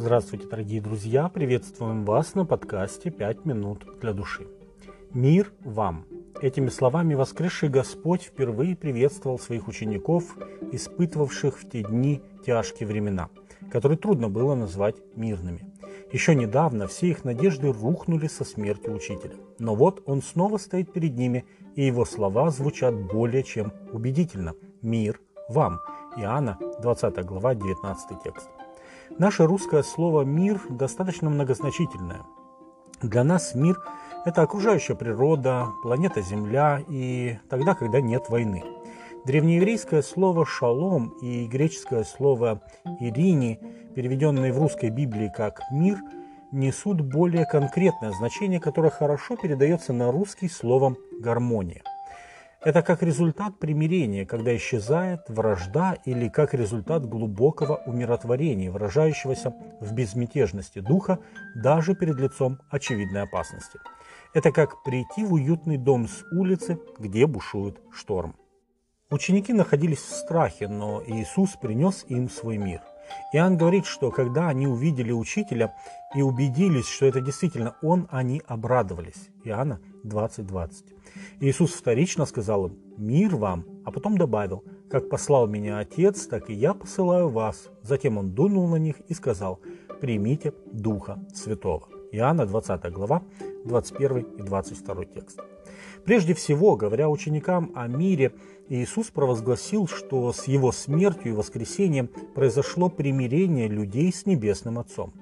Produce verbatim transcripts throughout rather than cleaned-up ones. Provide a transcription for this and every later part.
Здравствуйте, дорогие друзья! Приветствуем вас на подкасте «Пять минут для души». Мир вам! Этими словами воскресший Господь впервые приветствовал своих учеников, испытывавших в те дни тяжкие времена, которые трудно было назвать мирными. Еще недавно все их надежды рухнули со смертью учителя. Но вот он снова стоит перед ними, и его слова звучат более чем убедительно. «Мир вам!» Иоанна, двадцатая глава, девятнадцатый текст. Наше русское слово «мир» достаточно многозначительное. Для нас мир – это окружающая природа, планета Земля и тогда, когда нет войны. Древнееврейское слово «шалом» и греческое слово «ирини», переведенные в русской Библии как «мир», несут более конкретное значение, которое хорошо передается на русский словом «гармония». Это как результат примирения, когда исчезает вражда, или как результат глубокого умиротворения, выражающегося в безмятежности духа даже перед лицом очевидной опасности. Это как прийти в уютный дом с улицы, где бушует шторм. Ученики находились в страхе, но Иисус принес им свой мир. Иоанн говорит, что когда они увидели учителя и убедились, что это действительно он, они обрадовались. Иоанна двадцать двадцать. Иисус вторично сказал им: «Мир вам», а потом добавил: «Как послал меня Отец, так и я посылаю вас». Затем он дунул на них и сказал: «Примите Духа Святого». Иоанна двадцатая глава, двадцать первый и двадцать второй текст. Прежде всего, говоря ученикам о мире, Иисус провозгласил, что с Его смертью и воскресением произошло примирение людей с Небесным Отцом.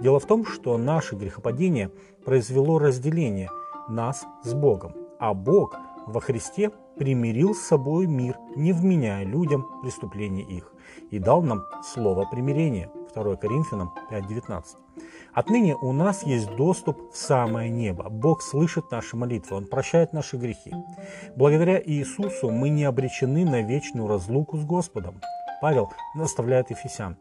Дело в том, что наше грехопадение произвело разделение нас с Богом, а Бог во Христе примирил с собой мир, не вменяя людям преступления их, и дал нам слово примирения. второе Коринфянам пять девятнадцать. Отныне у нас есть доступ в самое небо. Бог слышит наши молитвы, Он прощает наши грехи. Благодаря Иисусу мы не обречены на вечную разлуку с Господом. Павел наставляет Ефесян: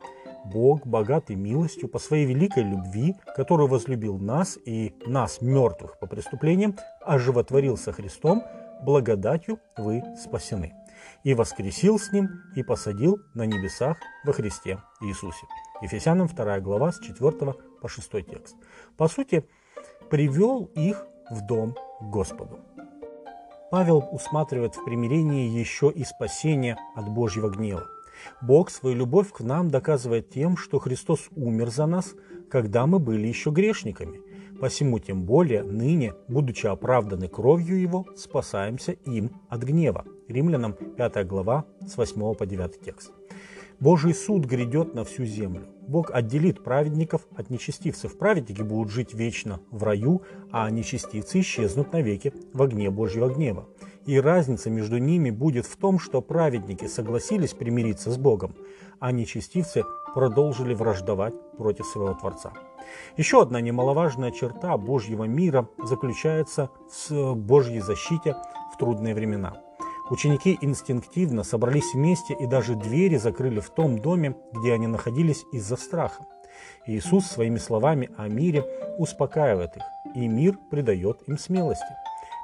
«Бог, богатый милостью, по своей великой любви, которую возлюбил нас и нас, мертвых по преступлениям, оживотворился Христом, благодатью вы спасены, и воскресил с Ним, и посадил на небесах во Христе Иисусе». Ефесянам вторая глава с четвёртого по шестой текст. По сути, привел их в дом к Господу. Павел усматривает в примирении еще и спасение от Божьего гнева. Бог свою любовь к нам доказывает тем, что Христос умер за нас, когда мы были еще грешниками. Посему тем более ныне, будучи оправданы кровью Его, спасаемся им от гнева. Римлянам пятая глава с восьмого по девятый текст. Божий суд грядет на всю землю. Бог отделит праведников от нечестивцев. Праведники будут жить вечно в раю, а нечестивцы исчезнут навеки в огне Божьего гнева. И разница между ними будет в том, что праведники согласились примириться с Богом, а нечестивцы продолжили враждовать против своего Творца. Еще одна немаловажная черта Божьего мира заключается в Божьей защите в трудные времена. Ученики инстинктивно собрались вместе и даже двери закрыли в том доме, где они находились из-за страха. Иисус своими словами о мире успокаивает их, и мир придает им смелости.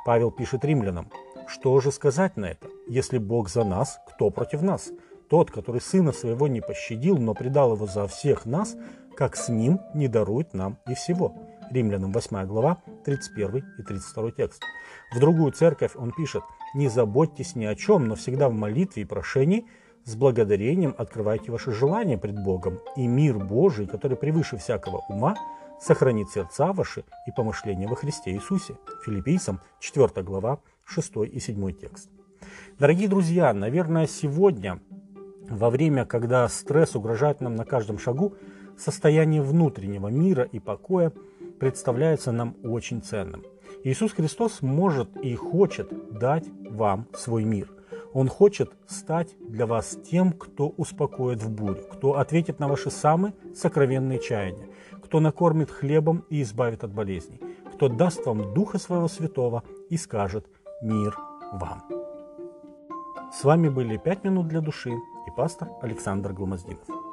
Павел пишет римлянам: «Что же сказать на это? Если Бог за нас, кто против нас? Тот, который Сына Своего не пощадил, но предал Его за всех нас, как с Ним не дарует нам и всего». Римлянам восьмая глава, тридцать первый и тридцать второй текст. В другую церковь он пишет: «Не заботьтесь ни о чем, но всегда в молитве и прошении с благодарением открывайте ваши желания пред Богом, и мир Божий, который превыше всякого ума, сохранит сердца ваши и помышления во Христе Иисусе». Филиппийцам четвёртая глава, шестой и седьмой текст. Дорогие друзья, наверное, сегодня, во время, когда стресс угрожает нам на каждом шагу, состояние внутреннего мира и покоя представляется нам очень ценным. Иисус Христос может и хочет дать вам свой мир. Он хочет стать для вас тем, кто успокоит в бурю, кто ответит на ваши самые сокровенные чаяния, кто накормит хлебом и избавит от болезней, кто даст вам Духа Своего Святого и скажет: «Мир вам». С вами были «Пять минут для души» и пастор Александр Гломоздинов.